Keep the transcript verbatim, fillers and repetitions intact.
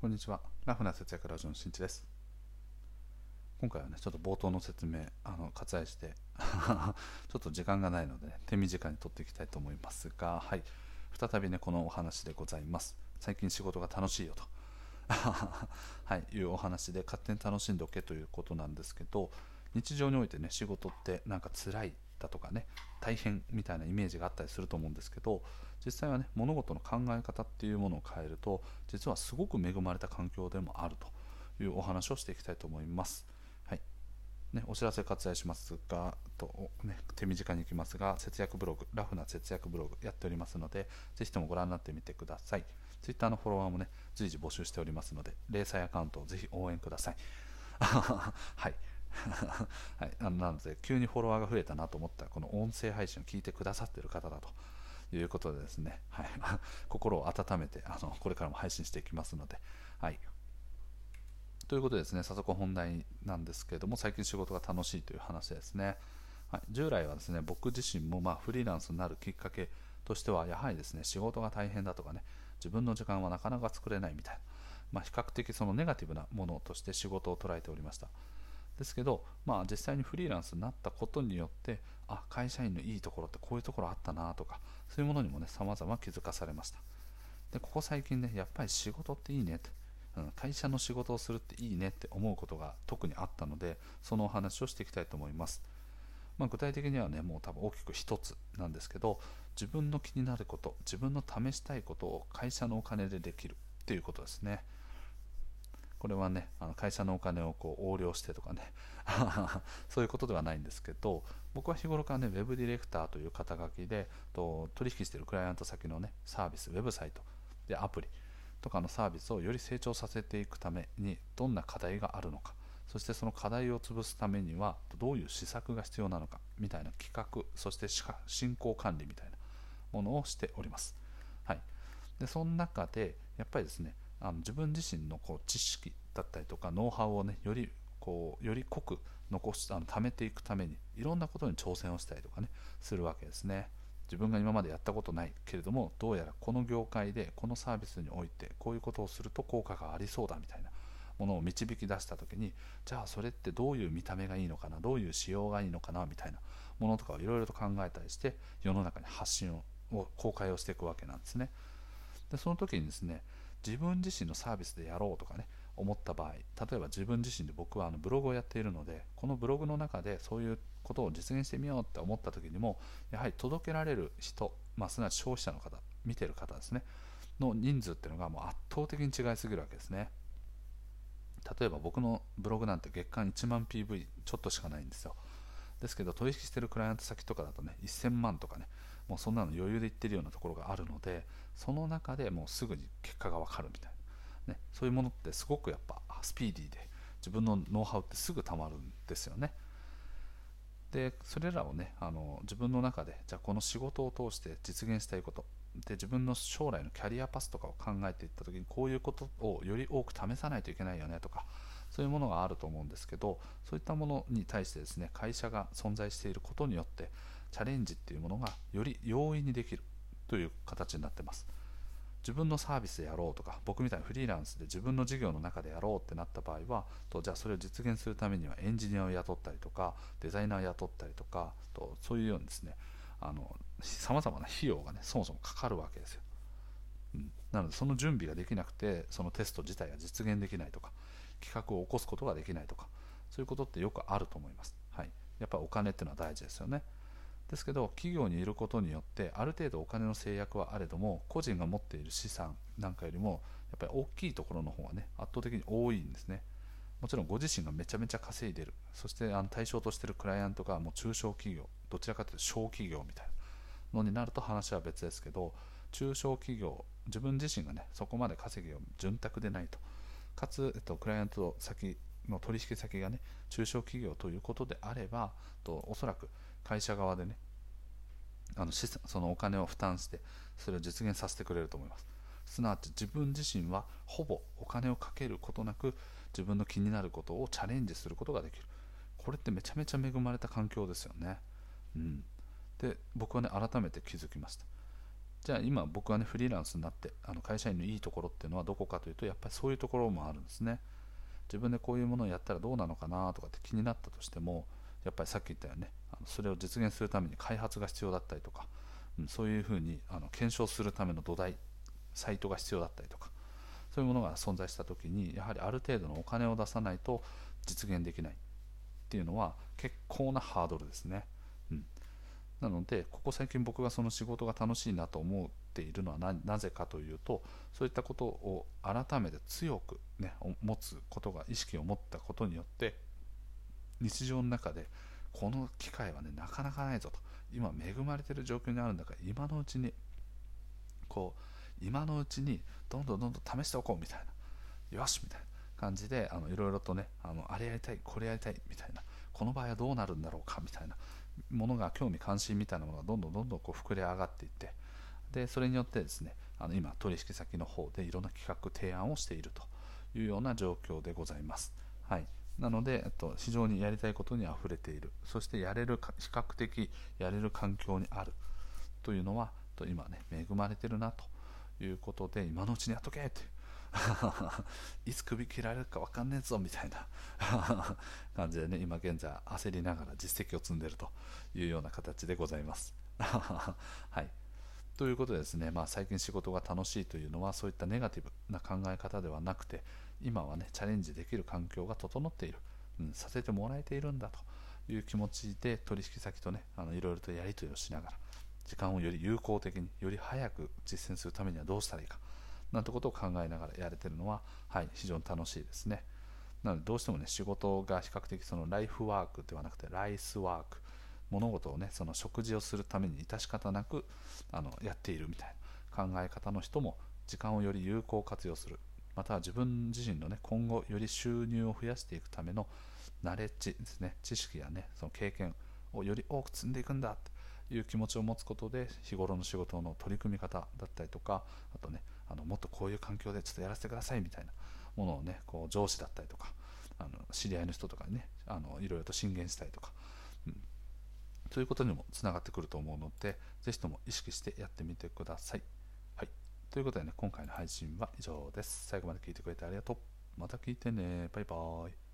こんにちは。ラフな節約ラジオのしんいちです。今回はね、ちょっと冒頭の説明、あの割愛してちょっと時間がないので、ね、手短に取っていきたいと思いますが、はい、再びね、このお話でございます。最近仕事が楽しいよと、はい、いうお話で、勝手に楽しんでおけということなんですけど、日常においてね、仕事ってなんか辛いだとかね、大変みたいなイメージがあったりすると思うんですけど、実際はね、物事の考え方っていうものを変えると、実はすごく恵まれた環境でもあるというお話をしていきたいと思います。はいね、お知らせ割愛しますがと、ね、手短にいきますが、節約ブログ、ラフな節約ブログやっておりますので、ぜひともご覧になってみてください。Twitter のフォロワーもね、随時募集しておりますので、零細アカウントをぜひ応援ください。はいはい、あのなので急にフォロワーが増えたなと思ったら、この音声配信を聞いてくださっている方だということでですね、はい、心を温めてあのこれからも配信していきますので、はい、ということでですね、早速本題なんですけれども、最近仕事が楽しいという話ですね、はい、従来はですね、僕自身もまあフリーランスになるきっかけとしては、やはりですね、仕事が大変だとかね、自分の時間はなかなか作れないみたいな、まあ、比較的そのネガティブなものとして仕事を捉えておりました。ですけど、まあ、実際にフリーランスになったことによって、あ、会社員のいいところってこういうところあったなとか、そういうものにもね、様々気づかされました。で、ここ最近ね、やっぱり仕事っていいねって、うん、会社の仕事をするっていいねって思うことが特にあったので、そのお話をしていきたいと思います。まあ、具体的にはね、もう多分大きく一つなんですけど、自分の気になること、自分の試したいことを会社のお金でできるっていうことですね。これはね、あの会社のお金をこう横領してとかねそういうことではないんですけど、僕は日頃からね、ウェブディレクターという肩書きでと取引しているクライアント先のね、サービス、ウェブサイトでアプリとかのサービスをより成長させていくために、どんな課題があるのか、そしてその課題を潰すためにはどういう施策が必要なのかみたいな企画、そして進行管理みたいなものをしております。はい、でその中でやっぱりですね、あの自分自身のこう知識だったりとかノウハウをね、よりこうより濃く残しあの貯めていくために、いろんなことに挑戦をしたりとかね、するわけですね。自分が今までやったことないけれども、どうやらこの業界でこのサービスにおいてこういうことをすると効果がありそうだみたいなものを導き出した時に、じゃあそれってどういう見た目がいいのかな、どういう仕様がいいのかなみたいなものとかをいろいろと考えたりして、世の中に発信を公開をしていくわけなんですね。でその時にですね、自分自身のサービスでやろうとかね、思った場合、例えば自分自身で僕はあのブログをやっているので、このブログの中でそういうことを実現してみようって思った時にも、やはり届けられる人、まあ、すなわち消費者の方、見てる方ですね、の人数っていうのがもう圧倒的に違いすぎるわけですね。例えば僕のブログなんて月間いちまんピーブイ ちょっとしかないんですよ。ですけど取引してるクライアント先とかだとね、せんまんとかね、もうそんなの余裕で言ってるようなところがあるので、その中でもうすぐに結果が分かるみたいな、ね、そういうものってすごくやっぱスピーディーで、自分のノウハウってすぐたまるんですよね。でそれらをね、あの自分の中で、じゃあこの仕事を通して実現したいことで、自分の将来のキャリアパスとかを考えていった時に、こういうことをより多く試さないといけないよねとか、そういうものがあると思うんですけど、そういったものに対してですね、会社が存在していることによって、チャレンジっていうものがより容易にできるという形になってます。自分のサービスでやろうとか、僕みたいにフリーランスで自分の事業の中でやろうってなった場合はと、じゃあそれを実現するためにはエンジニアを雇ったりとか、デザイナーを雇ったりとかと、そういうようにですね、あの様々な費用がね、そもそもかかるわけですよ、うん、なのでその準備ができなくて、そのテスト自体が実現できないとか、企画を起こすことができないとか、そういうことってよくあると思います、はい、やっぱりお金っていうのは大事ですよね。ですけど企業にいることによって、ある程度お金の制約はあれども、個人が持っている資産なんかよりもやっぱり大きいところの方がね、圧倒的に多いんですね。もちろんご自身がめちゃめちゃ稼いでる、そしてあの対象としているクライアントがもう中小企業、どちらかというと小企業みたいなのになると話は別ですけど、中小企業、自分自身がね、そこまで稼ぎを潤沢でないと、かつ、えっと、クライアント先の取引先がね、中小企業ということであればと、おそらく会社側でね、あの資産、そのお金を負担してそれを実現させてくれると思います。すなわち自分自身はほぼお金をかけることなく、自分の気になることをチャレンジすることができる。これってめちゃめちゃ恵まれた環境ですよね、うん、で僕はね、改めて気づきました。じゃあ今僕はねフリーランスになってあの会社員のいいところっていうのはどこかというと、やっぱりそういうところもあるんですね。自分でこういうものをやったらどうなのかなとかって気になったとしても、やっぱりさっき言ったようにね、それを実現するために開発が必要だったりとか、そういうふうにあの検証するための土台、サイトが必要だったりとか、そういうものが存在したときに、やはりある程度のお金を出さないと実現できないっていうのは結構なハードルですね。うん、なので、ここ最近僕がその仕事が楽しいなと思っているのは な, なぜかというと、そういったことを改めて強く、ね、持つことが、意識を持ったことによって、日常の中でこの機会はねなかなかないぞと、今恵まれている状況にあるんだから、今のうちにこう今のうちにどんどんどんどん試しておこうみたいな、よしみたいな感じでいろいろとね、 あの、あれやりたいこれやりたいみたいな、この場合はどうなるんだろうかみたいなものが、興味関心みたいなものがどんどんどんどんこう膨れ上がっていって、でそれによってですね、あの今取引先の方でいろんな企画提案をしているというような状況でございます。はい、なので、えっと、非常にやりたいことにあふれている、そしてやれるか、比較的やれる環境にあるというのは、と今ね恵まれてるなということで、今のうちにやっとけっていつ首切られるか分かんねえぞみたいな感じでね、今現在焦りながら実績を積んでるというような形でございますはい、ということでですね、まあ、最近仕事が楽しいというのはそういったネガティブな考え方ではなくて、今はねチャレンジできる環境が整っている、うん、させてもらえているんだという気持ちで、取引先とねいろいろとやり取りをしながら、時間をより有効的に、より早く実践するためにはどうしたらいいかなんてことを考えながらやれているのは、はい、非常に楽しいですね。なのでどうしてもね仕事が比較的そのライフワークではなくてライスワーク、物事をねその食事をするために致し方なくあのやっているみたいな考え方の人も、時間をより有効活用する、または自分自身のね今後より収入を増やしていくためのナレッジですね、知識やねその経験をより多く積んでいくんだという気持ちを持つことで、日頃の仕事の取り組み方だったりとか、あとねあのもっとこういう環境でちょっとやらせてくださいみたいなものをね、こう上司だったりとかあの知り合いの人とかにねあのいろいろと進言したりとか、うんということにもつながってくると思うので、ぜひとも意識してやってみてください。はい、ということでね、今回の配信は以上です。最後まで聞いてくれてありがとう。また聞いてね。バイバーイ。